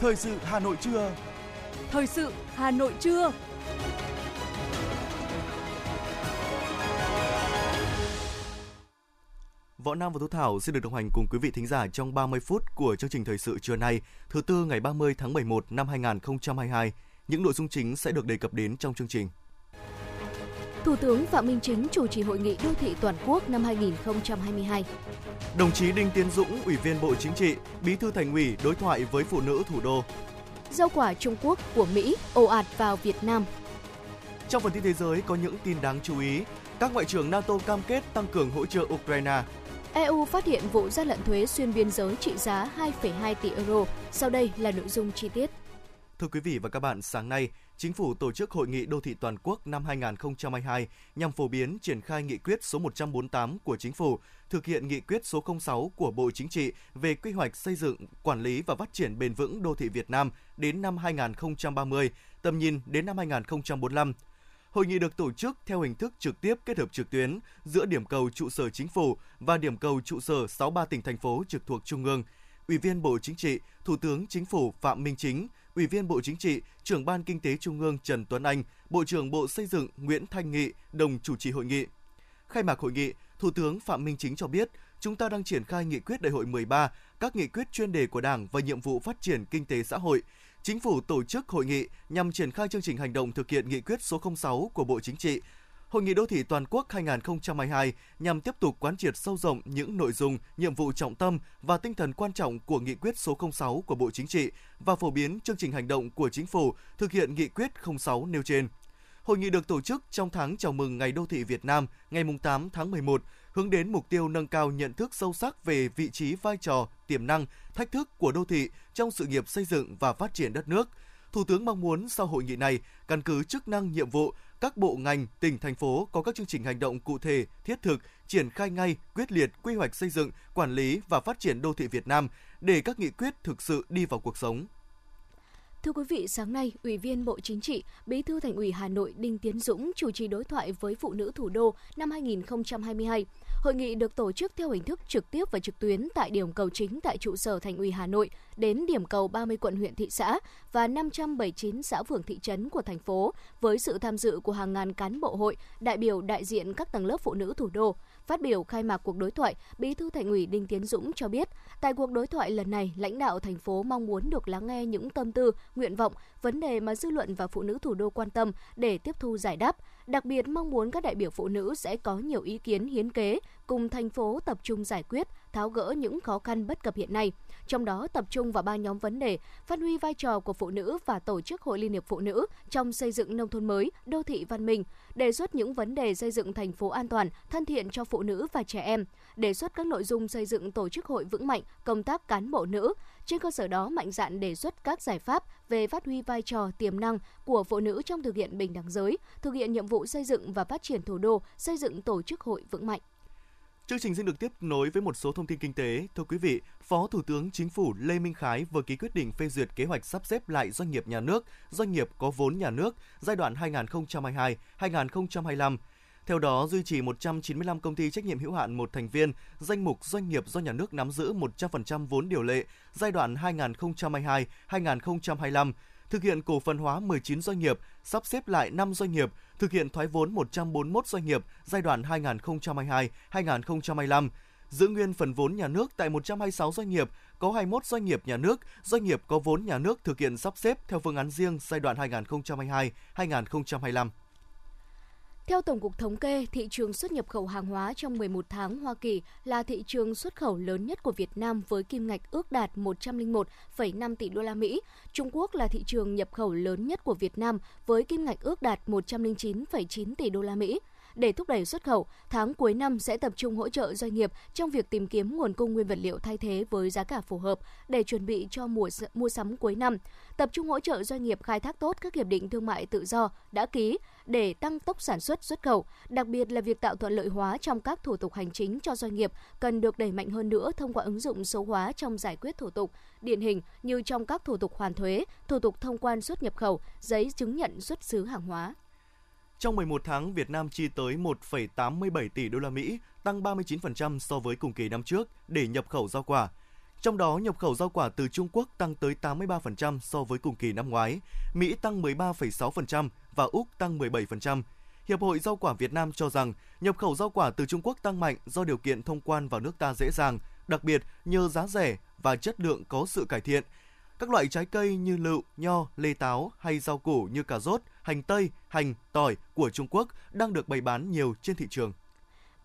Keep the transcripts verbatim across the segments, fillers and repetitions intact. Thời sự Hà Nội trưa. Thời sự Hà Nội trưa. Võ Nam và Tú Thảo xin được đồng hành cùng quý vị thính giả trong ba mươi phút của chương trình Thời sự trưa nay, thứ tư ngày ba mươi tháng mười một năm hai nghìn không trăm hai mươi hai. Những nội dung chính sẽ được đề cập đến trong chương trình. Thủ tướng Phạm Minh Chính chủ trì hội nghị đô thị toàn quốc năm hai nghìn không trăm hai mươi hai. Đồng chí Đinh Tiến Dũng, Ủy viên Bộ Chính trị, Bí thư Thành ủy đối thoại với phụ nữ thủ đô. Rau quả Trung Quốc của Mỹ ồ ạt vào Việt Nam. Trong phần tin thế giới có những tin đáng chú ý. Các ngoại trưởng NATO cam kết tăng cường hỗ trợ Ukraine. e u phát hiện vụ gian lận thuế xuyên biên giới trị giá hai phẩy hai tỷ euro. Sau đây là nội dung chi tiết. Thưa quý vị và các bạn, sáng nay, Chính phủ tổ chức Hội nghị Đô thị Toàn quốc năm hai nghìn không trăm hai mươi hai nhằm phổ biến triển khai nghị quyết số một trăm bốn mươi tám của Chính phủ, thực hiện nghị quyết số không sáu của Bộ Chính trị về quy hoạch xây dựng, quản lý và phát triển bền vững đô thị Việt Nam đến năm hai nghìn không trăm ba mươi, tầm nhìn đến năm hai nghìn không trăm bốn mươi lăm. Hội nghị được tổ chức theo hình thức trực tiếp kết hợp trực tuyến giữa điểm cầu trụ sở Chính phủ và điểm cầu trụ sở sáu mươi ba tỉnh thành phố trực thuộc Trung ương. Ủy viên Bộ Chính trị, Thủ tướng Chính phủ Phạm Minh Chính, Ủy viên Bộ Chính trị, Trưởng Ban Kinh tế Trung ương Trần Tuấn Anh, Bộ trưởng Bộ Xây dựng Nguyễn Thanh Nghị đồng chủ trì hội nghị. Khai mạc hội nghị, Thủ tướng Phạm Minh Chính cho biết, chúng ta đang triển khai nghị quyết Đại hội mười ba, các nghị quyết chuyên đề của Đảng và nhiệm vụ phát triển kinh tế xã hội. Chính phủ tổ chức hội nghị nhằm triển khai chương trình hành động thực hiện nghị quyết số không sáu của Bộ Chính trị. Hội nghị đô thị toàn quốc hai nghìn không trăm hai mươi hai nhằm tiếp tục quán triệt sâu rộng những nội dung, nhiệm vụ trọng tâm và tinh thần quan trọng của nghị quyết số không sáu của Bộ Chính trị và phổ biến chương trình hành động của Chính phủ thực hiện nghị quyết không sáu nêu trên. Hội nghị được tổ chức trong tháng chào mừng Ngày Đô thị Việt Nam ngày tám tháng mười một, hướng đến mục tiêu nâng cao nhận thức sâu sắc về vị trí, vai trò, tiềm năng, thách thức của đô thị trong sự nghiệp xây dựng và phát triển đất nước. Thủ tướng mong muốn sau hội nghị này, căn cứ chức năng, nhiệm vụ, các bộ ngành, tỉnh, thành phố có các chương trình hành động cụ thể, thiết thực, triển khai ngay, quyết liệt quy hoạch xây dựng, quản lý và phát triển đô thị Việt Nam để các nghị quyết thực sự đi vào cuộc sống. Thưa quý vị, sáng nay, Ủy viên Bộ Chính trị, Bí thư Thành ủy Hà Nội Đinh Tiến Dũng chủ trì đối thoại với phụ nữ thủ đô năm hai nghìn không trăm hai mươi hai. Hội nghị được tổ chức theo hình thức trực tiếp và trực tuyến tại điểm cầu chính tại trụ sở Thành ủy Hà Nội đến điểm cầu ba mươi quận huyện thị xã và năm trăm bảy mươi chín xã phường thị trấn của thành phố với sự tham dự của hàng ngàn cán bộ hội, đại biểu đại diện các tầng lớp phụ nữ thủ đô. Phát biểu khai mạc cuộc đối thoại, Bí thư Thành ủy Đinh Tiến Dũng cho biết, tại cuộc đối thoại lần này, lãnh đạo thành phố mong muốn được lắng nghe những tâm tư, nguyện vọng, vấn đề mà dư luận và phụ nữ thủ đô quan tâm để tiếp thu giải đáp. Đặc biệt mong muốn các đại biểu phụ nữ sẽ có nhiều ý kiến hiến kế, cùng thành phố tập trung giải quyết, tháo gỡ những khó khăn bất cập hiện nay. Trong đó tập trung vào ba nhóm vấn đề, phát huy vai trò của phụ nữ và tổ chức Hội Liên hiệp Phụ nữ trong xây dựng nông thôn mới, đô thị văn minh, đề xuất những vấn đề xây dựng thành phố an toàn, thân thiện cho phụ nữ và trẻ em, đề xuất các nội dung xây dựng tổ chức hội vững mạnh, công tác cán bộ nữ. Trên cơ sở đó, mạnh dạn đề xuất các giải pháp về phát huy vai trò tiềm năng của phụ nữ trong thực hiện bình đẳng giới, thực hiện nhiệm vụ xây dựng và phát triển thủ đô, xây dựng tổ chức hội vững mạnh. Chương trình xin được tiếp nối với một số thông tin kinh tế. Thưa quý vị, Phó Thủ tướng Chính phủ Lê Minh Khái vừa ký quyết định phê duyệt kế hoạch sắp xếp lại doanh nghiệp nhà nước, doanh nghiệp có vốn nhà nước giai đoạn hai nghìn không trăm hai mươi hai đến hai nghìn không trăm hai mươi lăm. Theo đó, duy trì một trăm chín mươi lăm công ty trách nhiệm hữu hạn một thành viên, danh mục doanh nghiệp do nhà nước nắm giữ một trăm phần trăm vốn điều lệ giai đoạn hai nghìn không trăm hai mươi hai đến hai nghìn không trăm hai mươi lăm, thực hiện cổ phần hóa mười chín doanh nghiệp, sắp xếp lại năm doanh nghiệp, thực hiện thoái vốn một trăm bốn mươi mốt doanh nghiệp giai đoạn hai nghìn không trăm hai mươi hai đến hai nghìn không trăm hai mươi lăm, giữ nguyên phần vốn nhà nước tại một trăm hai mươi sáu doanh nghiệp, có hai mươi mốt doanh nghiệp nhà nước, doanh nghiệp có vốn nhà nước thực hiện sắp xếp theo phương án riêng giai đoạn hai nghìn không trăm hai mươi hai đến hai nghìn không trăm hai mươi lăm. Theo Tổng cục Thống kê, thị trường xuất nhập khẩu hàng hóa trong mười một tháng Hoa Kỳ là thị trường xuất khẩu lớn nhất của Việt Nam với kim ngạch ước đạt một trăm lẻ một phẩy năm tỷ đô la Mỹ. Trung Quốc là thị trường nhập khẩu lớn nhất của Việt Nam với kim ngạch ước đạt một trăm lẻ chín phẩy chín tỷ đô la Mỹ. Để thúc đẩy xuất khẩu, tháng cuối năm sẽ tập trung hỗ trợ doanh nghiệp trong việc tìm kiếm nguồn cung nguyên vật liệu thay thế với giá cả phù hợp để chuẩn bị cho mùa mua sắm cuối năm. Tập trung hỗ trợ doanh nghiệp khai thác tốt các hiệp định thương mại tự do đã ký để tăng tốc sản xuất xuất khẩu, đặc biệt là việc tạo thuận lợi hóa trong các thủ tục hành chính cho doanh nghiệp cần được đẩy mạnh hơn nữa thông qua ứng dụng số hóa trong giải quyết thủ tục, điển hình như trong các thủ tục hoàn thuế, thủ tục thông quan xuất nhập khẩu, giấy chứng nhận xuất xứ hàng hóa. Trong mười một tháng, Việt Nam chi tới một phẩy tám mươi bảy tỷ đô la Mỹ, tăng ba mươi chín phần trăm so với cùng kỳ năm trước để nhập khẩu rau quả. Trong đó, nhập khẩu rau quả từ Trung Quốc tăng tới tám mươi ba phần trăm so với cùng kỳ năm ngoái, Mỹ tăng mười ba phẩy sáu phần trăm và Úc tăng mười bảy phần trăm. Hiệp hội Rau quả Việt Nam cho rằng, nhập khẩu rau quả từ Trung Quốc tăng mạnh do điều kiện thông quan vào nước ta dễ dàng, đặc biệt nhờ giá rẻ và chất lượng có sự cải thiện. Các loại trái cây như lựu, nho, lê táo hay rau củ như cà rốt, hành tây, hành, tỏi của Trung Quốc đang được bày bán nhiều trên thị trường.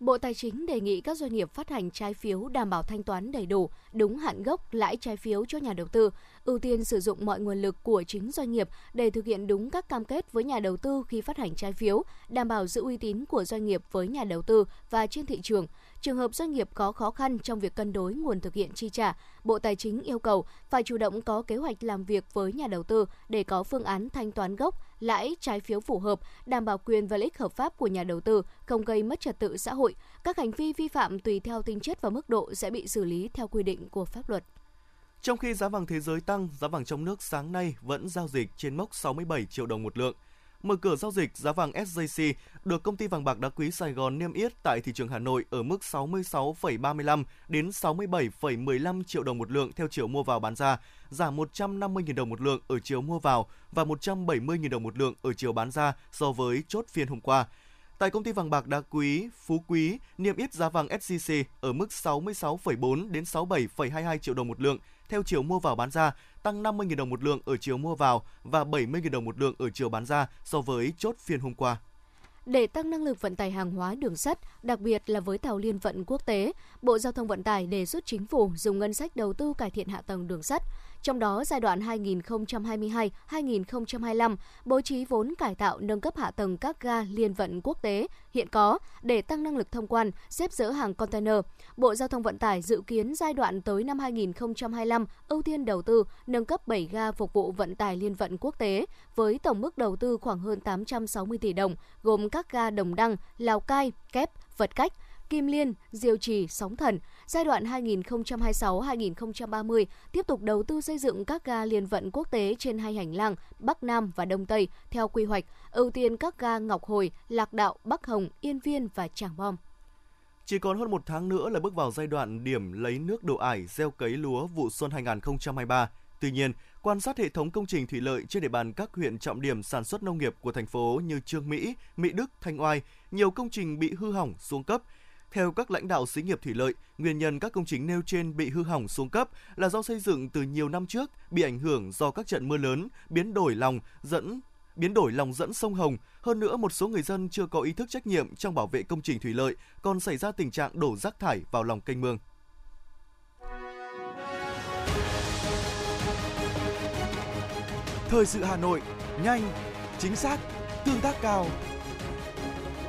Bộ Tài chính đề nghị các doanh nghiệp phát hành trái phiếu đảm bảo thanh toán đầy đủ, đúng hạn gốc, lãi trái phiếu cho nhà đầu tư, ưu tiên sử dụng mọi nguồn lực của chính doanh nghiệp để thực hiện đúng các cam kết với nhà đầu tư khi phát hành trái phiếu, đảm bảo giữ uy tín của doanh nghiệp với nhà đầu tư và trên thị trường. Trường hợp doanh nghiệp có khó khăn trong việc cân đối nguồn thực hiện chi trả, Bộ Tài chính yêu cầu phải chủ động có kế hoạch làm việc với nhà đầu tư để có phương án thanh toán gốc, lãi, trái phiếu phù hợp, đảm bảo quyền và lợi ích hợp pháp của nhà đầu tư, không gây mất trật tự xã hội. Các hành vi vi phạm tùy theo tính chất và mức độ sẽ bị xử lý theo quy định của pháp luật. Trong khi giá vàng thế giới tăng, giá vàng trong nước sáng nay vẫn giao dịch trên mốc sáu mươi bảy triệu đồng một lượng. Mở cửa giao dịch, giá vàng ét gi xê được Công ty Vàng bạc Đá quý Sài Gòn niêm yết tại thị trường Hà Nội ở mức sáu mươi sáu phẩy ba mươi lăm đến sáu mươi bảy phẩy mười lăm triệu đồng một lượng theo chiều mua vào bán ra, giảm một trăm năm mươi nghìn đồng một lượng ở chiều mua vào và một trăm bảy mươi nghìn đồng một lượng ở chiều bán ra so với chốt phiên hôm qua. Tại Công ty Vàng bạc Đá quý Phú Quý, niêm yết giá vàng ét gi xê ở mức sáu mươi sáu phẩy bốn đến sáu mươi bảy phẩy hai mươi hai triệu đồng một lượng theo chiều mua vào bán ra, tăng năm mươi nghìn đồng một lượng ở chiều mua vào và bảy mươi nghìn đồng một lượng ở chiều bán ra so với chốt phiên hôm qua. Để tăng năng lực vận tải hàng hóa đường sắt, đặc biệt là với tàu liên vận quốc tế, Bộ Giao thông Vận tải đề xuất Chính phủ dùng ngân sách đầu tư cải thiện hạ tầng đường sắt. Trong đó, giai đoạn hai nghìn không trăm hai mươi hai đến hai nghìn không trăm hai mươi lăm bố trí vốn cải tạo nâng cấp hạ tầng các ga liên vận quốc tế hiện có để tăng năng lực thông quan, xếp dỡ hàng container. Bộ Giao thông Vận tải dự kiến giai đoạn tới năm hai nghìn không trăm hai mươi lăm ưu tiên đầu tư nâng cấp bảy ga phục vụ vận tải liên vận quốc tế với tổng mức đầu tư khoảng hơn tám trăm sáu mươi tỷ đồng, gồm các ga Đồng Đăng, Lào Cai, Kép, Vật Cách, Kim Liên, Diêu Trì, Sóng Thần. Giai đoạn hai nghìn không trăm hai mươi sáu đến hai nghìn không trăm ba mươi tiếp tục đầu tư xây dựng các ga liên vận quốc tế trên hai hành lang Bắc Nam và Đông Tây theo quy hoạch, ưu tiên các ga Ngọc Hồi, Lạc Đạo, Bắc Hồng, Yên Viên và Tràng Bom. Chỉ còn hơn một tháng nữa là bước vào giai đoạn điểm lấy nước đổ ải gieo cấy lúa vụ xuân hai nghìn không trăm hai mươi ba. Tuy nhiên, quan sát hệ thống công trình thủy lợi trên địa bàn các huyện trọng điểm sản xuất nông nghiệp của thành phố như Chương Mỹ, Mỹ Đức, Thanh Oai, nhiều công trình bị hư hỏng, xuống cấp. Theo các lãnh đạo xí nghiệp thủy lợi, nguyên nhân các công trình nêu trên bị hư hỏng xuống cấp là do xây dựng từ nhiều năm trước, bị ảnh hưởng do các trận mưa lớn, biến đổi lòng dẫn biến đổi lòng dẫn sông Hồng. Hơn nữa, một số người dân chưa có ý thức trách nhiệm trong bảo vệ công trình thủy lợi, còn xảy ra tình trạng đổ rác thải vào lòng kênh mương. Thời sự Hà Nội, nhanh, chính xác, tương tác cao.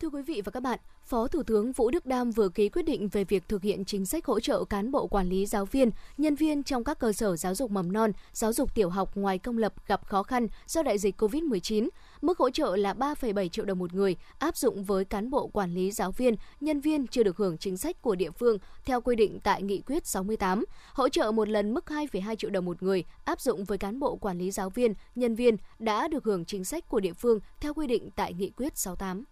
Thưa quý vị và các bạn, Phó Thủ tướng Vũ Đức Đam vừa ký quyết định về việc thực hiện chính sách hỗ trợ cán bộ quản lý giáo viên, nhân viên trong các cơ sở giáo dục mầm non, giáo dục tiểu học ngoài công lập gặp khó khăn do đại dịch cô vít mười chín. Mức hỗ trợ là ba phẩy bảy triệu đồng một người, áp dụng với cán bộ quản lý giáo viên, nhân viên chưa được hưởng chính sách của địa phương theo quy định tại Nghị quyết sáu mươi tám. Hỗ trợ một lần mức hai phẩy hai triệu đồng một người, áp dụng với cán bộ quản lý giáo viên, nhân viên đã được hưởng chính sách của địa phương theo quy định tại Nghị quyết sáu mươi tám.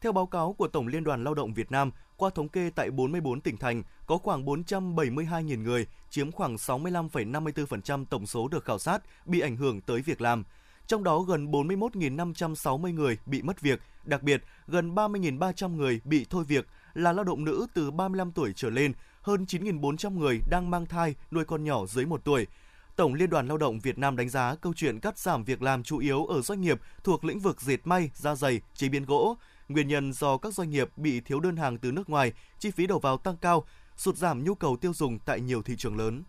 Theo báo cáo của Tổng Liên đoàn Lao động Việt Nam, qua thống kê tại bốn mươi bốn tỉnh thành, có khoảng bốn trăm bảy mươi hai nghìn người, chiếm khoảng sáu mươi lăm phẩy năm mươi tư phần trăm tổng số được khảo sát, bị ảnh hưởng tới việc làm. Trong đó, gần bốn mươi mốt nghìn năm trăm sáu mươi người bị mất việc, đặc biệt gần ba mươi nghìn ba trăm người bị thôi việc là lao động nữ từ ba mươi lăm tuổi trở lên, hơn chín nghìn bốn trăm người đang mang thai, nuôi con nhỏ dưới một tuổi. Tổng Liên đoàn Lao động Việt Nam đánh giá câu chuyện cắt giảm việc làm chủ yếu ở doanh nghiệp thuộc lĩnh vực dệt may, da giày, chế biến gỗ. Nguyên nhân do các doanh nghiệp bị thiếu đơn hàng từ nước ngoài, chi phí đầu vào tăng cao, sụt giảm nhu cầu tiêu dùng tại nhiều thị trường lớn.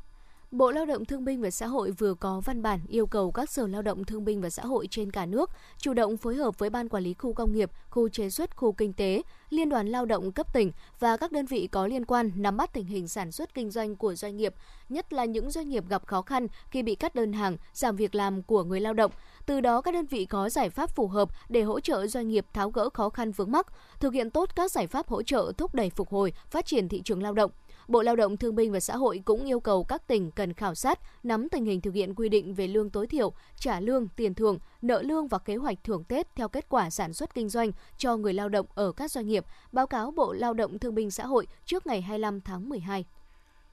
Bộ Lao động Thương binh và Xã hội vừa có văn bản yêu cầu các sở lao động thương binh và xã hội trên cả nước chủ động phối hợp với Ban Quản lý Khu Công nghiệp, Khu Chế xuất, Khu Kinh tế, Liên đoàn Lao động cấp tỉnh và các đơn vị có liên quan nắm bắt tình hình sản xuất kinh doanh của doanh nghiệp, nhất là những doanh nghiệp gặp khó khăn khi bị cắt đơn hàng, giảm việc làm của người lao động. Từ đó, các đơn vị có giải pháp phù hợp để hỗ trợ doanh nghiệp tháo gỡ khó khăn vướng mắc, thực hiện tốt các giải pháp hỗ trợ thúc đẩy phục hồi, phát triển thị trường lao động. Bộ Lao động Thương binh và Xã hội cũng yêu cầu các tỉnh cần khảo sát, nắm tình hình thực hiện quy định về lương tối thiểu, trả lương, tiền thưởng, nợ lương và kế hoạch thưởng Tết theo kết quả sản xuất kinh doanh cho người lao động ở các doanh nghiệp, báo cáo Bộ Lao động Thương binh Xã hội trước ngày hai mươi lăm tháng mười hai.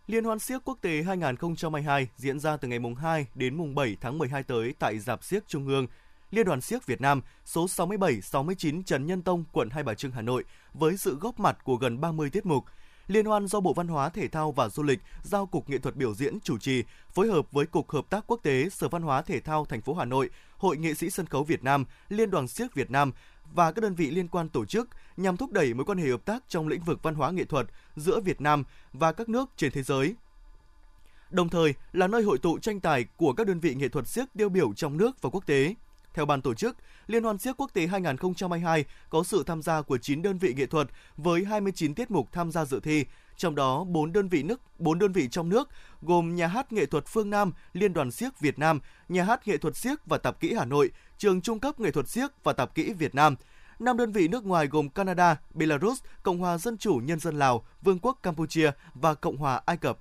Liên hoan xiếc quốc tế hai không hai hai diễn ra từ ngày mùng hai đến mùng bảy tháng mười hai tới tại rạp xiếc Trung ương. Liên đoàn xiếc Việt Nam số sáu mươi bảy sáu mươi chín Trần Nhân Tông, quận Hai Bà Trưng, Hà Nội với sự góp mặt của gần ba mươi tiết mục. Liên hoan do Bộ Văn hóa, Thể thao và Du lịch giao Cục Nghệ thuật biểu diễn chủ trì, phối hợp với Cục Hợp tác Quốc tế, Sở Văn hóa Thể thao thành phố Hà Nội, Hội Nghệ sĩ Sân khấu Việt Nam, Liên đoàn xiếc Việt Nam và các đơn vị liên quan tổ chức nhằm thúc đẩy mối quan hệ hợp tác trong lĩnh vực văn hóa nghệ thuật giữa Việt Nam và các nước trên thế giới. Đồng thời là nơi hội tụ tranh tài của các đơn vị nghệ thuật xiếc tiêu biểu trong nước và quốc tế. Theo ban tổ chức, Liên hoan xiếc quốc tế hai không hai hai có sự tham gia của chín đơn vị nghệ thuật với hai mươi chín tiết mục tham gia dự thi, trong đó bốn đơn vị nước, bốn đơn vị trong nước gồm Nhà hát nghệ thuật Phương Nam, Liên đoàn xiếc Việt Nam, Nhà hát nghệ thuật xiếc và Tạp kỹ Hà Nội, Trường Trung cấp nghệ thuật xiếc và Tạp kỹ Việt Nam. Năm đơn vị nước ngoài gồm Canada, Belarus, Cộng hòa Dân chủ Nhân dân Lào, Vương quốc Campuchia và Cộng hòa Ai Cập.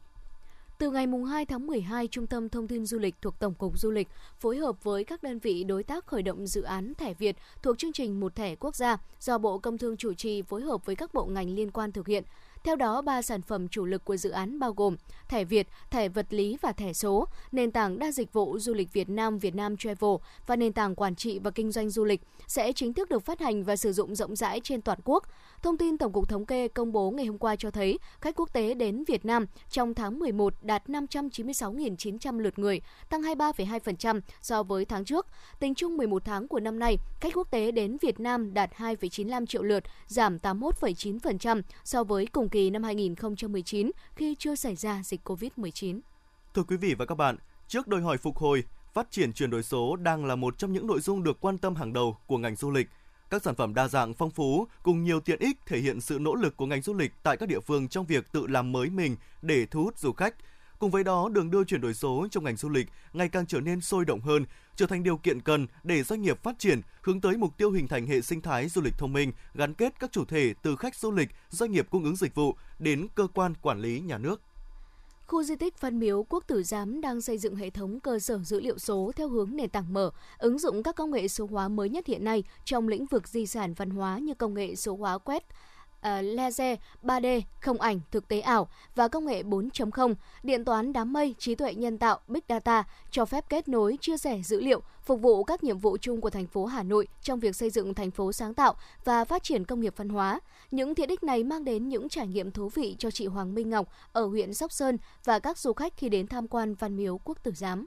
Từ ngày mùng hai tháng mười hai, Trung tâm Thông tin Du lịch thuộc Tổng cục Du lịch phối hợp với các đơn vị đối tác khởi động dự án Thẻ Việt thuộc chương trình Một Thẻ Quốc gia do Bộ Công Thương chủ trì phối hợp với các bộ ngành liên quan thực hiện. Theo đó, ba sản phẩm chủ lực của dự án bao gồm Thẻ Việt, Thẻ vật lý và Thẻ số, nền tảng đa dịch vụ du lịch Việt Nam Việt Nam Travel và nền tảng quản trị và kinh doanh du lịch sẽ chính thức được phát hành và sử dụng rộng rãi trên toàn quốc. Thông tin Tổng cục Thống kê công bố ngày hôm qua cho thấy khách quốc tế đến Việt Nam trong tháng mười một đạt năm trăm chín mươi sáu nghìn chín trăm lượt người, tăng hai mươi ba phẩy hai phần trăm so với tháng trước. Tính chung mười một tháng của năm nay, khách quốc tế đến Việt Nam đạt hai phẩy chín mươi lăm triệu lượt, giảm tám mươi mốt phẩy chín phần trăm so với cùng kỳ năm hai không một chín khi chưa xảy ra dịch covid mười chín. Thưa quý vị và các bạn, trước đòi hỏi phục hồi, phát triển chuyển đổi số đang là một trong những nội dung được quan tâm hàng đầu của ngành du lịch. Các sản phẩm đa dạng, phong phú cùng nhiều tiện ích thể hiện sự nỗ lực của ngành du lịch tại các địa phương trong việc tự làm mới mình để thu hút du khách. Cùng với đó, đường đưa chuyển đổi số trong ngành du lịch ngày càng trở nên sôi động hơn, trở thành điều kiện cần để doanh nghiệp phát triển, hướng tới mục tiêu hình thành hệ sinh thái du lịch thông minh, gắn kết các chủ thể từ khách du lịch, doanh nghiệp cung ứng dịch vụ đến cơ quan quản lý nhà nước. Khu di tích Văn Miếu Quốc Tử Giám đang xây dựng hệ thống cơ sở dữ liệu số theo hướng nền tảng mở, ứng dụng các công nghệ số hóa mới nhất hiện nay trong lĩnh vực di sản văn hóa như công nghệ số hóa quét, Uh, laser, ba D, không ảnh, thực tế ảo và công nghệ bốn chấm không, điện toán đám mây, trí tuệ nhân tạo, Big Data cho phép kết nối, chia sẻ dữ liệu, phục vụ các nhiệm vụ chung của thành phố Hà Nội trong việc xây dựng thành phố sáng tạo và phát triển công nghiệp văn hóa. Những tiện ích này mang đến những trải nghiệm thú vị cho chị Hoàng Minh Ngọc ở huyện Sóc Sơn và các du khách khi đến tham quan Văn Miếu Quốc Tử Giám.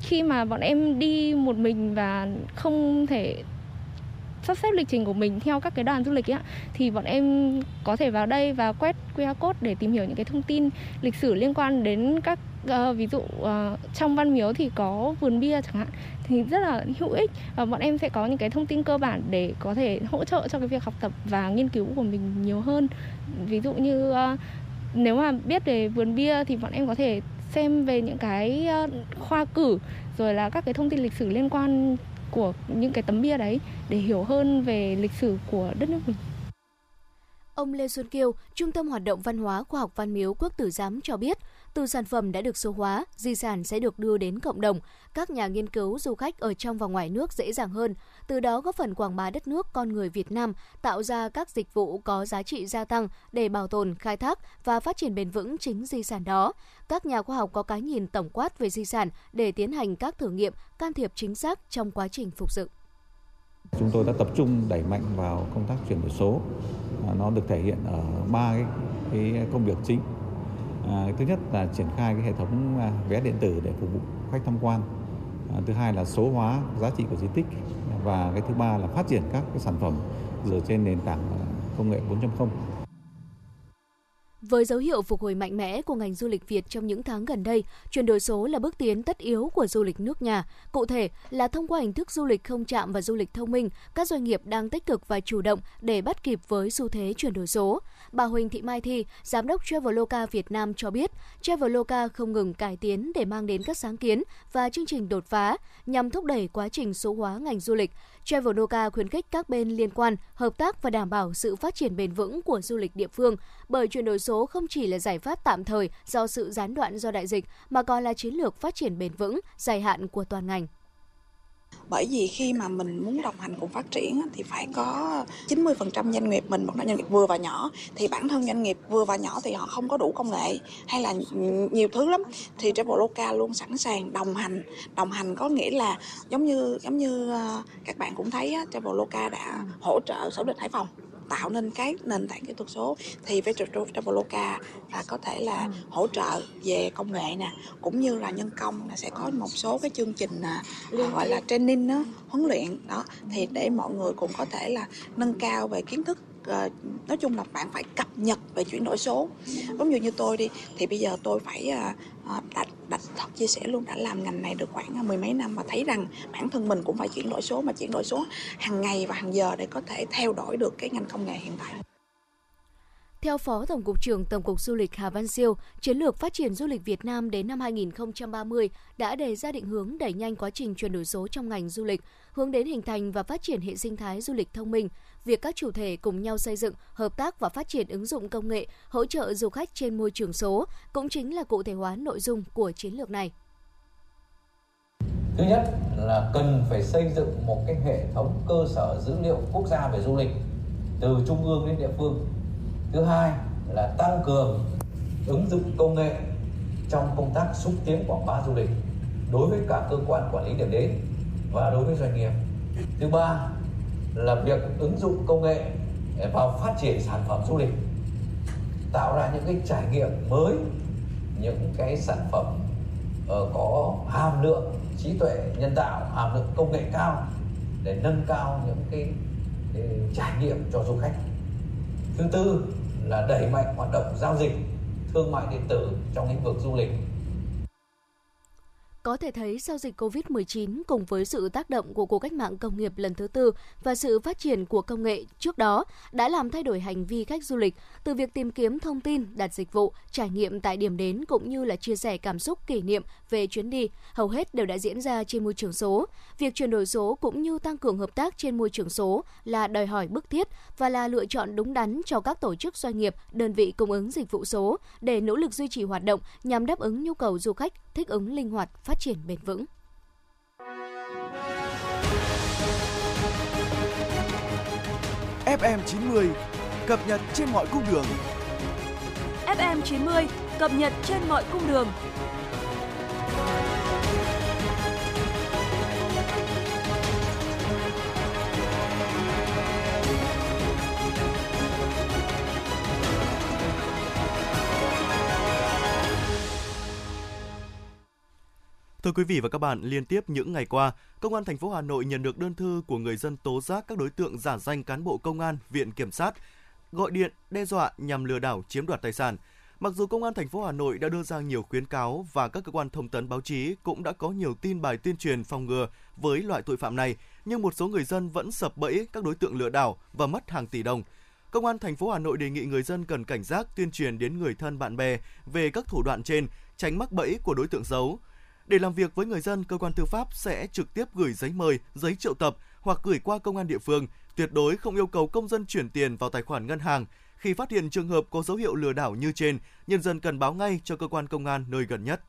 Khi mà bọn em đi một mình và không thể sắp xếp lịch trình của mình theo các cái đoàn du lịch ấy, thì bọn em có thể vào đây và quét quy rờ code để tìm hiểu những cái thông tin lịch sử liên quan đến các uh, ví dụ uh, trong Văn Miếu thì có vườn bia chẳng hạn, thì rất là hữu ích và bọn em sẽ có những cái thông tin cơ bản để có thể hỗ trợ cho cái việc học tập và nghiên cứu của mình nhiều hơn. Ví dụ như uh, nếu mà biết về vườn bia thì bọn em có thể xem về những cái uh, khoa cử rồi là các cái thông tin lịch sử liên quan của những cái tấm bia đấy để hiểu hơn về lịch sử của đất nước mình. Ông Lê Xuân Kiêu, Trung tâm Hoạt động Văn hóa Khoa học Văn Miếu Quốc Tử Giám cho biết, từ sản phẩm đã được số hóa, di sản sẽ được đưa đến cộng đồng, các nhà nghiên cứu, du khách ở trong và ngoài nước dễ dàng hơn, từ đó góp phần quảng bá đất nước, con người Việt Nam, tạo ra các dịch vụ có giá trị gia tăng để bảo tồn, khai thác và phát triển bền vững chính di sản đó. Các nhà khoa học có cái nhìn tổng quát về di sản để tiến hành các thử nghiệm, can thiệp chính xác trong quá trình phục dựng. Chúng tôi đã tập trung đẩy mạnh vào công tác chuyển đổi số. Nó được thể hiện ở ba cái, cái công việc chính. À, thứ nhất là triển khai cái hệ thống vé điện tử để phục vụ khách tham quan. À, thứ hai là số hóa giá trị của di tích. Và cái thứ ba là phát triển các cái sản phẩm dựa trên nền tảng công nghệ bốn chấm không. Với dấu hiệu phục hồi mạnh mẽ của ngành du lịch Việt trong những tháng gần đây, chuyển đổi số là bước tiến tất yếu của du lịch nước nhà. Cụ thể là thông qua hình thức du lịch không chạm và du lịch thông minh, các doanh nghiệp đang tích cực và chủ động để bắt kịp với xu thế chuyển đổi số. Bà Huỳnh Thị Mai Thi, Giám đốc Traveloka Việt Nam cho biết, Traveloka không ngừng cải tiến để mang đến các sáng kiến và chương trình đột phá nhằm thúc đẩy quá trình số hóa ngành du lịch. Traveloka khuyến khích các bên liên quan hợp tác và đảm bảo sự phát triển bền vững của du lịch địa phương, bởi chuyển đổi số không chỉ là giải pháp tạm thời do sự gián đoạn do đại dịch mà còn là chiến lược phát triển bền vững dài hạn của toàn ngành. Bởi vì khi mà mình muốn đồng hành cùng phát triển thì phải có chín mươi phần trăm doanh nghiệp mình, một doanh nghiệp vừa và nhỏ, thì bản thân doanh nghiệp vừa và nhỏ thì họ không có đủ công nghệ hay là nhiều thứ lắm, thì Traveloka luôn sẵn sàng đồng hành. Đồng hành có nghĩa là giống như giống như các bạn cũng thấy, Traveloka đã hỗ trợ Sở Du lịch Hải Phòng tạo nên cái nền tảng kỹ thuật số, thì với Traveloka là có thể là hỗ trợ về công nghệ nè, cũng như là nhân công, là sẽ có một số cái chương trình gọi là training đó, huấn luyện đó, thì để mọi người cũng có thể là nâng cao về kiến thức. Nói chung là bạn phải cập nhật về chuyển đổi số. Giống như như tôi đi, thì bây giờ tôi phải đặt đặt thật chia sẻ luôn, đã làm ngành này được khoảng mười mấy năm mà thấy rằng bản thân mình cũng phải chuyển đổi số, mà chuyển đổi số hàng ngày và hàng giờ để có thể theo đuổi được cái ngành công nghệ hiện tại. Theo Phó Tổng cục trưởng Tổng cục Du lịch Hà Văn Siêu, chiến lược phát triển du lịch Việt Nam đến năm hai không ba mươi đã đề ra định hướng đẩy nhanh quá trình chuyển đổi số trong ngành du lịch, hướng đến hình thành và phát triển hệ sinh thái du lịch thông minh. Việc các chủ thể cùng nhau xây dựng, hợp tác và phát triển ứng dụng công nghệ hỗ trợ du khách trên môi trường số cũng chính là cụ thể hóa nội dung của chiến lược này. Thứ nhất là cần phải xây dựng một cái hệ thống cơ sở dữ liệu quốc gia về du lịch từ trung ương đến địa phương. Thứ hai là tăng cường ứng dụng công nghệ trong công tác xúc tiến quảng bá du lịch đối với cả cơ quan quản lý điểm đến và đối với doanh nghiệp. Thứ ba là việc ứng dụng công nghệ vào phát triển sản phẩm du lịch, tạo ra những cái trải nghiệm mới, những cái sản phẩm có hàm lượng trí tuệ nhân tạo, hàm lượng công nghệ cao để nâng cao những cái trải nghiệm cho du khách. Thứ tư là đẩy mạnh hoạt động giao dịch, thương mại điện tử trong lĩnh vực du lịch. Có thể thấy sau dịch covid mười chín cùng với sự tác động của cuộc cách mạng công nghiệp lần thứ tư và sự phát triển của công nghệ trước đó đã làm thay đổi hành vi khách du lịch, từ việc tìm kiếm thông tin, đặt dịch vụ, trải nghiệm tại điểm đến cũng như là chia sẻ cảm xúc kỷ niệm về chuyến đi, hầu hết đều đã diễn ra trên môi trường số. Việc chuyển đổi số cũng như tăng cường hợp tác trên môi trường số là đòi hỏi bức thiết và là lựa chọn đúng đắn cho các tổ chức doanh nghiệp, đơn vị cung ứng dịch vụ số để nỗ lực duy trì hoạt động nhằm đáp ứng nhu cầu du khách, thích ứng linh hoạt, phát triển bền vững. ép em chín mươi cập nhật trên mọi cung đường. ép em chín mươi cập nhật trên mọi cung đường. Thưa quý vị và các bạn, liên tiếp những ngày qua, Công an thành phố Hà Nội nhận được đơn thư của người dân tố giác các đối tượng giả danh cán bộ công an, viện kiểm sát, gọi điện, đe dọa nhằm lừa đảo chiếm đoạt tài sản. Mặc dù Công an thành phố Hà Nội đã đưa ra nhiều khuyến cáo và các cơ quan thông tấn báo chí cũng đã có nhiều tin bài tuyên truyền phòng ngừa với loại tội phạm này, nhưng một số người dân vẫn sập bẫy các đối tượng lừa đảo và mất hàng tỷ đồng. Công an thành phố Hà Nội đề nghị người dân cần cảnh giác tuyên truyền đến người thân bạn bè về các thủ đoạn trên, tránh mắc bẫy của đối tượng xấu. Để làm việc với người dân, cơ quan tư pháp sẽ trực tiếp gửi giấy mời, giấy triệu tập hoặc gửi qua công an địa phương. Tuyệt đối không yêu cầu công dân chuyển tiền vào tài khoản ngân hàng. Khi phát hiện trường hợp có dấu hiệu lừa đảo như trên, nhân dân cần báo ngay cho cơ quan công an nơi gần nhất.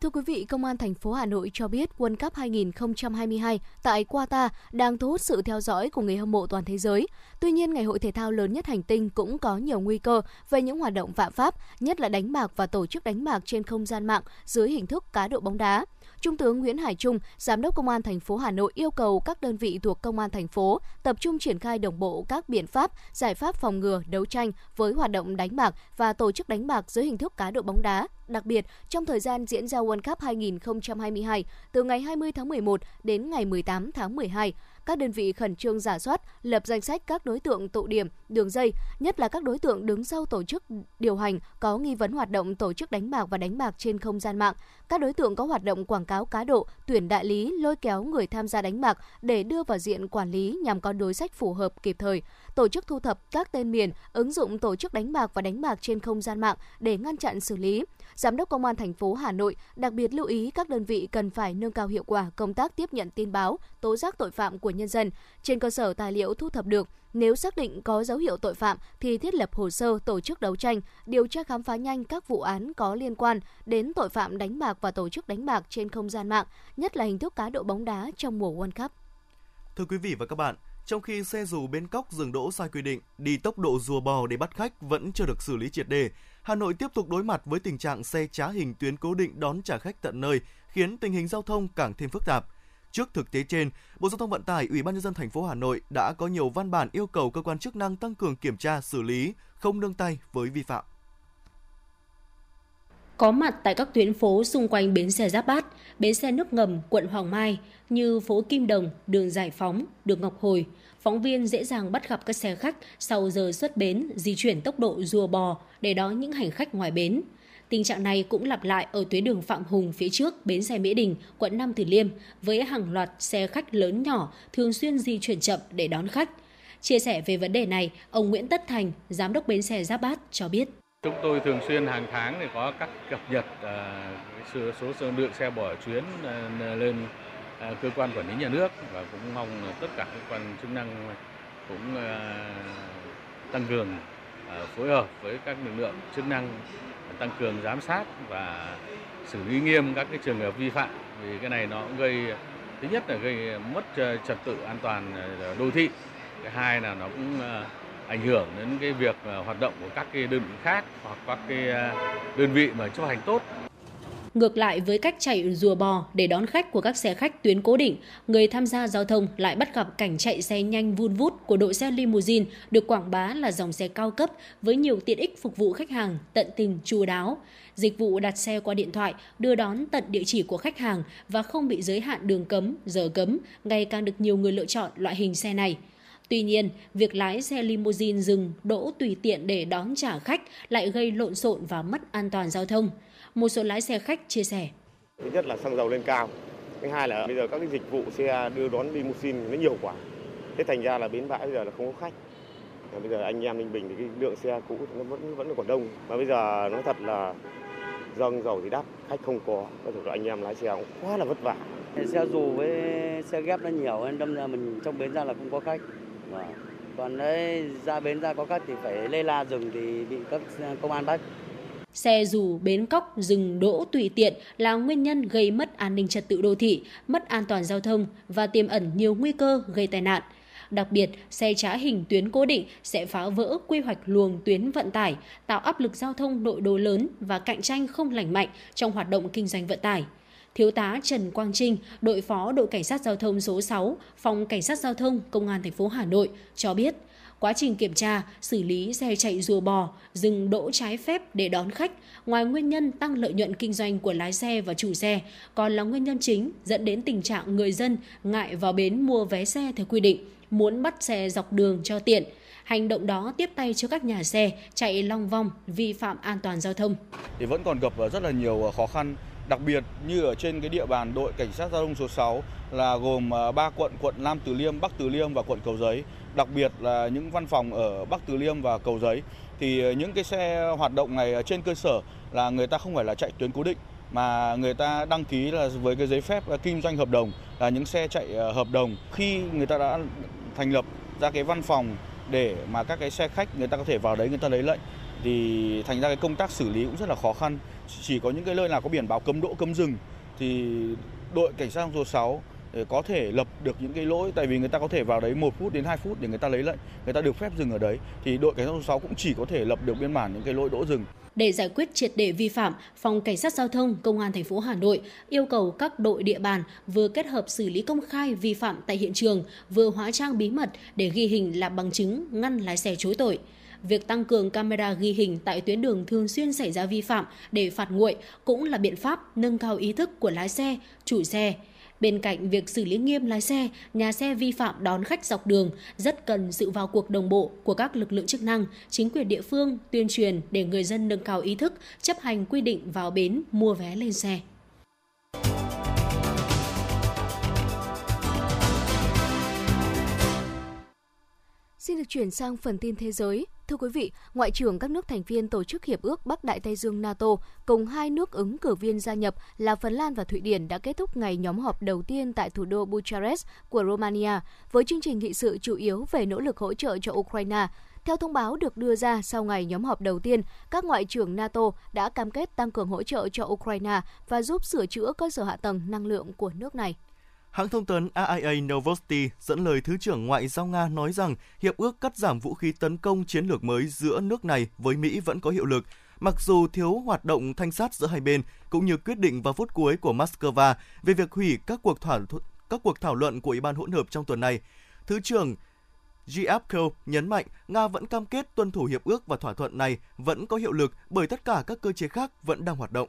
Thưa quý vị, Công an thành phố Hà Nội cho biết World Cup hai không hai hai tại Qatar đang thu hút sự theo dõi của người hâm mộ toàn thế giới. Tuy nhiên, ngày hội thể thao lớn nhất hành tinh cũng có nhiều nguy cơ về những hoạt động phạm pháp, nhất là đánh bạc và tổ chức đánh bạc trên không gian mạng dưới hình thức cá độ bóng đá. Trung tướng Nguyễn Hải Trung, Giám đốc Công an thành phố Hà Nội yêu cầu các đơn vị thuộc Công an thành phố tập trung triển khai đồng bộ các biện pháp, giải pháp phòng ngừa, đấu tranh với hoạt động đánh bạc và tổ chức đánh bạc dưới hình thức cá độ bóng đá. Đặc biệt, trong thời gian diễn ra World Cup hai không hai hai từ ngày hai mươi tháng mười một đến ngày mười tám tháng mười hai, các đơn vị khẩn trương rà soát, lập danh sách các đối tượng tụ điểm, đường dây, nhất là các đối tượng đứng sau tổ chức điều hành có nghi vấn hoạt động tổ chức đánh bạc và đánh bạc trên không gian mạng. Các đối tượng có hoạt động quảng cáo cá độ, tuyển đại lý, lôi kéo người tham gia đánh bạc để đưa vào diện quản lý nhằm có đối sách phù hợp kịp thời. Tổ chức thu thập các tên miền, ứng dụng tổ chức đánh bạc và đánh bạc trên không gian mạng để ngăn chặn xử lý. Giám đốc Công an thành phố Hà Nội đặc biệt lưu ý các đơn vị cần phải nâng cao hiệu quả công tác tiếp nhận tin báo, tố giác tội phạm của nhân dân. Trên cơ sở tài liệu thu thập được, nếu xác định có dấu hiệu tội phạm thì thiết lập hồ sơ tổ chức đấu tranh, điều tra khám phá nhanh các vụ án có liên quan đến tội phạm đánh bạc và tổ chức đánh bạc trên không gian mạng, nhất là hình thức cá độ bóng đá trong mùa World Cup. Thưa quý vị và các bạn, trong khi xe dù bến cóc dừng đỗ sai quy định, đi tốc độ rùa bò để bắt khách vẫn chưa được xử lý triệt để, Hà Nội tiếp tục đối mặt với tình trạng xe trá hình tuyến cố định đón trả khách tận nơi, khiến tình hình giao thông càng thêm phức tạp. Trước thực tế trên, Bộ Giao thông Vận tải, Ủy ban nhân dân thành phố Hà Nội đã có nhiều văn bản yêu cầu cơ quan chức năng tăng cường kiểm tra, xử lý, không nương tay với vi phạm. Có mặt tại các tuyến phố xung quanh bến xe Giáp Bát, bến xe Nước Ngầm, quận Hoàng Mai như phố Kim Đồng, đường Giải Phóng, đường Ngọc Hồi, phóng viên dễ dàng bắt gặp các xe khách sau giờ xuất bến di chuyển tốc độ rùa bò để đón những hành khách ngoài bến. Tình trạng này cũng lặp lại ở tuyến đường Phạm Hùng phía trước bến xe Mỹ Đình, quận Nam Từ Liêm với hàng loạt xe khách lớn nhỏ thường xuyên di chuyển chậm để đón khách. Chia sẻ về vấn đề này, ông Nguyễn Tất Thành, giám đốc bến xe Giáp Bát cho biết. Chúng tôi thường xuyên hàng tháng thì có các cập nhật uh, số số lượng xe bỏ chuyến uh, lên uh, cơ quan quản lý nhà nước và cũng mong uh, tất cả các cơ quan chức năng cũng uh, tăng cường uh, phối hợp với các lực lượng chức năng tăng cường giám sát và xử lý nghiêm các cái trường hợp vi phạm, vì cái này nó cũng gây, thứ nhất là gây mất trật tự an toàn đô thị, cái hai là nó cũng uh, ảnh hưởng đến cái việc hoạt động của các cái đơn vị khác hoặc các cái đơn vị mà chấp hành tốt. Ngược lại với cách chạy rùa bò để đón khách của các xe khách tuyến cố định, người tham gia giao thông lại bắt gặp cảnh chạy xe nhanh vun vút của đội xe limousine được quảng bá là dòng xe cao cấp với nhiều tiện ích phục vụ khách hàng tận tình chu đáo. Dịch vụ đặt xe qua điện thoại, đưa đón tận địa chỉ của khách hàng và không bị giới hạn đường cấm, giờ cấm, ngày càng được nhiều người lựa chọn loại hình xe này. Tuy nhiên, việc lái xe limousine dừng đỗ tùy tiện để đón trả khách lại gây lộn xộn và mất an toàn giao thông. Một số lái xe khách chia sẻ. Thứ nhất là xăng dầu lên cao, thứ hai là bây giờ các cái dịch vụ xe đưa đón limousine nó nhiều quá. Thế thành ra là bến bãi bây giờ là không có khách. Và bây giờ anh em Ninh Bình thì cái lượng xe cũ nó vẫn vẫn còn đông. Mà bây giờ nói thật là xăng dầu thì đắt, khách không có. Nói thật là anh em lái xe cũng quá là vất vả. Xe dù với xe ghép nó nhiều nên đâm ra mình trong bến ra là không có khách. Và còn đấy, ra bến ra có khách thì phải lê la dừng thì bị các công an bắt. Xe dù bến cóc dừng đỗ tùy tiện là nguyên nhân gây mất an ninh trật tự đô thị, mất an toàn giao thông và tiềm ẩn nhiều nguy cơ gây tai nạn. Đặc biệt, xe trá hình tuyến cố định sẽ phá vỡ quy hoạch luồng tuyến vận tải, tạo áp lực giao thông nội đô lớn và cạnh tranh không lành mạnh trong hoạt động kinh doanh vận tải. Thiếu tá Trần Quang Trinh, đội phó đội cảnh sát giao thông số sáu, phòng cảnh sát giao thông Công an thành phố Hà Nội cho biết, quá trình kiểm tra, xử lý xe chạy rùa bò, dừng đỗ trái phép để đón khách, ngoài nguyên nhân tăng lợi nhuận kinh doanh của lái xe và chủ xe, còn là nguyên nhân chính dẫn đến tình trạng người dân ngại vào bến mua vé xe theo quy định, muốn bắt xe dọc đường cho tiện. Hành động đó tiếp tay cho các nhà xe chạy long vòng vi phạm an toàn giao thông. Thì vẫn còn gặp rất là nhiều khó khăn. Đặc biệt như ở trên cái địa bàn đội cảnh sát giao thông số sáu là gồm ba quận, quận Nam Từ Liêm, Bắc Từ Liêm và quận Cầu Giấy. Đặc biệt là những văn phòng ở Bắc Từ Liêm và Cầu Giấy. Thì những cái xe hoạt động này trên cơ sở là người ta không phải là chạy tuyến cố định mà người ta đăng ký là với cái giấy phép kinh doanh hợp đồng, là những xe chạy hợp đồng. Khi người ta đã thành lập ra cái văn phòng để mà các cái xe khách người ta có thể vào đấy người ta lấy lệnh thì thành ra cái công tác xử lý cũng rất là khó khăn. Chỉ có những cái nơi nào có biển báo cấm đỗ cấm dừng thì đội cảnh sát giao thông số sáu có thể lập được những cái lỗi, tại vì người ta có thể vào đấy một phút đến hai phút để người ta lấy lệnh, người ta được phép dừng ở đấy thì đội cảnh sát giao thông số sáu cũng chỉ có thể lập được biên bản những cái lỗi đỗ dừng. Để giải quyết triệt để vi phạm, Phòng Cảnh sát Giao thông Công an thành phố Hà Nội yêu cầu các đội địa bàn vừa kết hợp xử lý công khai vi phạm tại hiện trường, vừa hóa trang bí mật để ghi hình làm bằng chứng ngăn lái xe chối tội. Việc tăng cường camera ghi hình tại tuyến đường thường xuyên xảy ra vi phạm để phạt nguội cũng là biện pháp nâng cao ý thức của lái xe, chủ xe. Bên cạnh việc xử lý nghiêm lái xe, nhà xe vi phạm đón khách dọc đường, rất cần sự vào cuộc đồng bộ của các lực lượng chức năng, chính quyền địa phương, tuyên truyền để người dân nâng cao ý thức, chấp hành quy định vào bến, mua vé lên xe. Xin được chuyển sang phần tin thế giới. Thưa quý vị, Ngoại trưởng các nước thành viên Tổ chức Hiệp ước Bắc Đại Tây Dương NATO cùng hai nước ứng cử viên gia nhập là Phần Lan và Thụy Điển đã kết thúc ngày nhóm họp đầu tiên tại thủ đô Bucharest của Romania với chương trình nghị sự chủ yếu về nỗ lực hỗ trợ cho Ukraine. Theo thông báo được đưa ra sau ngày nhóm họp đầu tiên, các ngoại trưởng NATO đã cam kết tăng cường hỗ trợ cho Ukraine và giúp sửa chữa cơ sở hạ tầng năng lượng của nước này. Hãng thông tấn a i a Novosti dẫn lời Thứ trưởng Ngoại giao Nga nói rằng hiệp ước cắt giảm vũ khí tấn công chiến lược mới giữa nước này với Mỹ vẫn có hiệu lực, mặc dù thiếu hoạt động thanh sát giữa hai bên, cũng như quyết định vào phút cuối của Moscow về việc hủy các cuộc thảo, các cuộc thảo luận của Ủy ban hỗn hợp trong tuần này. Thứ trưởng Zyapko nhấn mạnh Nga vẫn cam kết tuân thủ hiệp ước và thỏa thuận này vẫn có hiệu lực bởi tất cả các cơ chế khác vẫn đang hoạt động.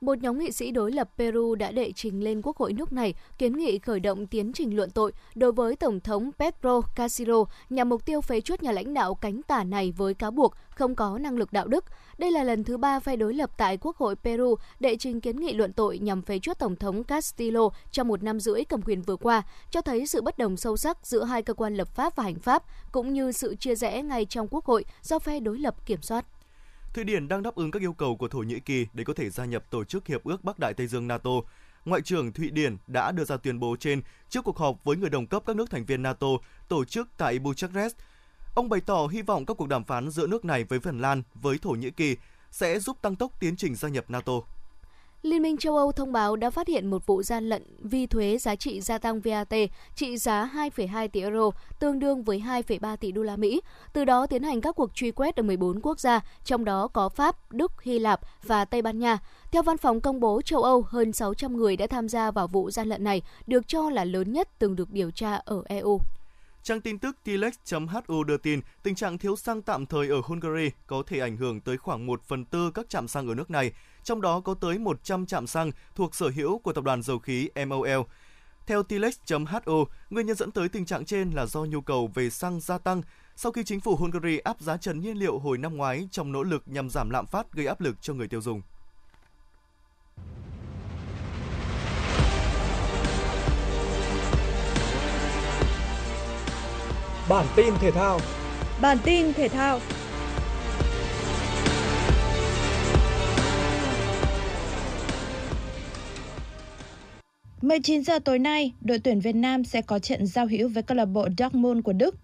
Một nhóm nghị sĩ đối lập Peru đã đệ trình lên Quốc hội nước này kiến nghị khởi động tiến trình luận tội đối với Tổng thống Pedro Castillo nhằm mục tiêu phế truất nhà lãnh đạo cánh tả này với cáo buộc không có năng lực đạo đức. Đây là lần thứ ba phe đối lập tại Quốc hội Peru đệ trình kiến nghị luận tội nhằm phế truất Tổng thống Castillo trong một năm rưỡi cầm quyền vừa qua, cho thấy sự bất đồng sâu sắc giữa hai cơ quan lập pháp và hành pháp, cũng như sự chia rẽ ngay trong Quốc hội do phe đối lập kiểm soát. Thụy Điển đang đáp ứng các yêu cầu của Thổ Nhĩ Kỳ để có thể gia nhập Tổ chức Hiệp ước Bắc Đại Tây Dương NATO. Ngoại trưởng Thụy Điển đã đưa ra tuyên bố trên trước cuộc họp với người đồng cấp các nước thành viên NATO tổ chức tại Bucharest. Ông bày tỏ hy vọng các cuộc đàm phán giữa nước này với Phần Lan, với Thổ Nhĩ Kỳ sẽ giúp tăng tốc tiến trình gia nhập NATO. Liên minh châu Âu thông báo đã phát hiện một vụ gian lận vi thuế giá trị gia tăng vê a tê trị giá hai phẩy hai tỷ euro, tương đương với hai phẩy ba tỷ đô la Mỹ. Từ đó tiến hành các cuộc truy quét ở mười bốn quốc gia, trong đó có Pháp, Đức, Hy Lạp và Tây Ban Nha. Theo Văn phòng Công bố châu Âu, hơn sáu trăm người đã tham gia vào vụ gian lận này, được cho là lớn nhất từng được điều tra ở e u. Trang tin tức telex chấm hu đưa tin tình trạng thiếu xăng tạm thời ở Hungary có thể ảnh hưởng tới khoảng một phần tư các trạm xăng ở nước này, trong đó có tới một trăm trạm xăng thuộc sở hữu của tập đoàn dầu khí em o lờ. Theo telex chấm hu, nguyên nhân dẫn tới tình trạng trên là do nhu cầu về xăng gia tăng sau khi chính phủ Hungary áp giá trần nhiên liệu hồi năm ngoái trong nỗ lực nhằm giảm lạm phát gây áp lực cho người tiêu dùng. Bản tin thể thao. Bản tin thể thao. mười chín giờ tối nay, đội tuyển Việt Nam sẽ có trận giao hữu với câu lạc bộ Dortmund của Đức.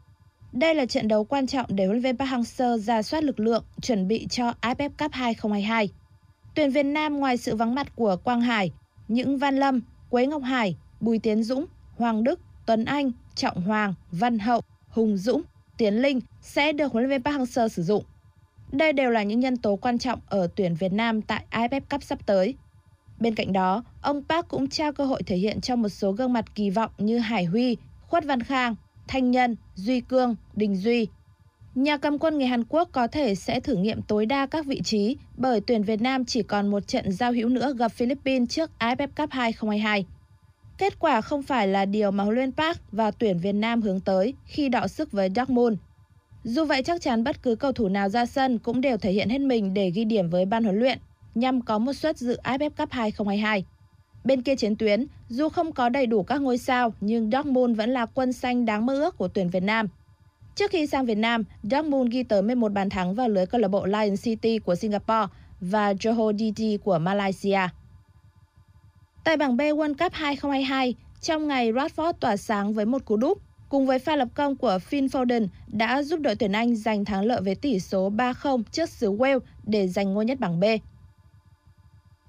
Đây là trận đấu quan trọng để huấn luyện viên Park Hang-seo rà soát lực lượng chuẩn bị cho a ép ép Cup hai không hai hai. Tuyển Việt Nam ngoài sự vắng mặt của Quang Hải, những Văn Lâm, Quế Ngọc Hải, Bùi Tiến Dũng, Hoàng Đức, Tuấn Anh, Trọng Hoàng, Văn Hậu, Hùng Dũng, Tiến Linh sẽ được huấn luyện viên Park Hang-seo sử dụng. Đây đều là những nhân tố quan trọng ở tuyển Việt Nam tại a ép ép Cup sắp tới. Bên cạnh đó, ông Park cũng trao cơ hội thể hiện cho một số gương mặt kỳ vọng như Hải Huy, Khuất Văn Khang, Thanh Nhân, Duy Cương, Đình Duy. Nhà cầm quân người Hàn Quốc có thể sẽ thử nghiệm tối đa các vị trí bởi tuyển Việt Nam chỉ còn một trận giao hữu nữa gặp Philippines trước a ép ép Cup hai không hai hai. Kết quả không phải là điều mà huấn luyện viên Park và tuyển Việt Nam hướng tới khi đọ sức với Dortmund. Dù vậy, chắc chắn bất cứ cầu thủ nào ra sân cũng đều thể hiện hết mình để ghi điểm với ban huấn luyện, nhằm có một suất dự a ép ép Cup hai không hai hai. Bên kia chiến tuyến, dù không có đầy đủ các ngôi sao, nhưng Dortmund vẫn là quân xanh đáng mơ ước của tuyển Việt Nam. Trước khi sang Việt Nam, Dortmund ghi tới mười một bàn thắng vào lưới câu lạc bộ Lion City của Singapore và Johor đê tê của Malaysia. Tại bảng B World Cup hai không hai hai, trong ngày Rashford tỏa sáng với một cú đúp, cùng với pha lập công của Phil Foden đã giúp đội tuyển Anh giành thắng lợi với tỷ số ba không trước xứ Wales để giành ngôi nhất bảng B.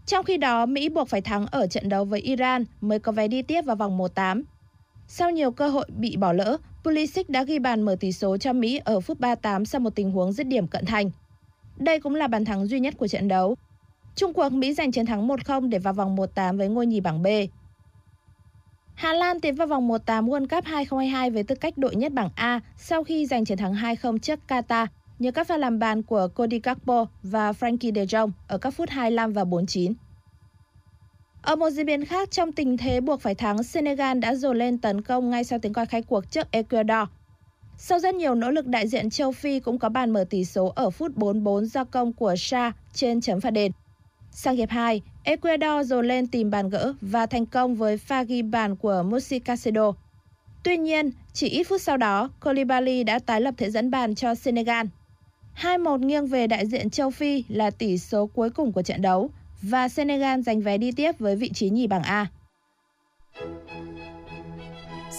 Trong khi đó, Mỹ buộc phải thắng ở trận đấu với Iran mới có vé đi tiếp vào vòng một phần tám. Sau nhiều cơ hội bị bỏ lỡ, Pulisic đã ghi bàn mở tỷ số cho Mỹ ở phút ba mươi tám sau một tình huống dứt điểm cận thành. Đây cũng là bàn thắng duy nhất của trận đấu. Chung cuộc, Mỹ giành chiến thắng một không để vào vòng một phần tám với ngôi nhì bảng B. Hà Lan tiến vào vòng một phần tám World Cup hai không hai hai với tư cách đội nhất bảng A sau khi giành chiến thắng hai không trước Qatar nhờ các pha làm bàn của Cody Gakpo và Frankie De Jong ở các phút hai mươi lăm và bốn mươi chín. Ở một diễn biến khác, trong tình thế buộc phải thắng, Senegal đã dồn lên tấn công ngay sau tiếng còi khai cuộc trước Ecuador. Sau rất nhiều nỗ lực, đại diện châu Phi cũng có bàn mở tỷ số ở phút bốn mươi bốn do công của Sa trên chấm phạt đền. Sang hiệp hai, Ecuador dồn lên tìm bàn gỡ và thành công với pha ghi bàn của Musi Casedo. Tuy nhiên, chỉ ít phút sau đó, Coulibaly đã tái lập thế dẫn bàn cho Senegal. hai một nghiêng về đại diện châu Phi là tỷ số cuối cùng của trận đấu và Senegal giành vé đi tiếp với vị trí nhì bảng A.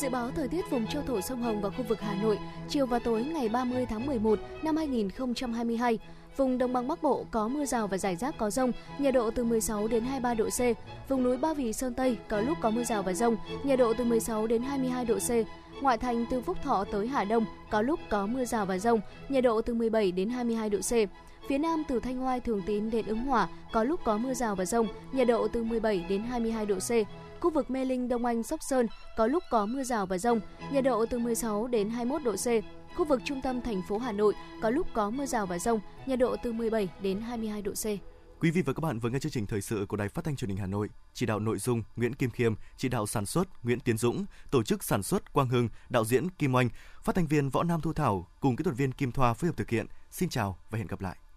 Dự báo thời tiết vùng châu thổ sông Hồng và khu vực Hà Nội chiều và tối ngày ba mươi tháng mười một năm hai nghìn không trăm hai mươi hai. Vùng Đồng bằng Bắc Bộ có mưa rào và rải rác có dông, nhiệt độ từ mười sáu đến hai mươi ba độ C. Vùng núi Ba Vì, Sơn Tây có lúc có mưa rào và dông, nhiệt độ từ mười sáu đến hai mươi hai độ C. Ngoại thành từ Phúc Thọ tới Hà Đông có lúc có mưa rào và dông, nhiệt độ từ mười bảy đến hai mươi hai độ C. Phía Nam từ Thanh Oai, Thường Tín đến Ứng Hòa có lúc có mưa rào và dông, nhiệt độ từ mười bảy đến hai mươi hai độ C. Khu vực Mê Linh, Đông Anh, Sóc Sơn có lúc có mưa rào và dông, nhiệt độ từ mười sáu đến hai mươi mốt độ C. Khu vực trung tâm thành phố Hà Nội có lúc có mưa rào và dông, nhiệt độ từ mười bảy đến hai mươi hai độ C. Quý vị và các bạn vừa nghe chương trình thời sự của Đài Phát thanh Truyền hình Hà Nội, chỉ đạo nội dung Nguyễn Kim Khiêm, chỉ đạo sản xuất Nguyễn Tiến Dũng, tổ chức sản xuất Quang Hưng, đạo diễn Kim Oanh, phát thanh viên Võ Nam Thu Thảo cùng kỹ thuật viên Kim Thoa phối hợp thực hiện. Xin chào và hẹn gặp lại.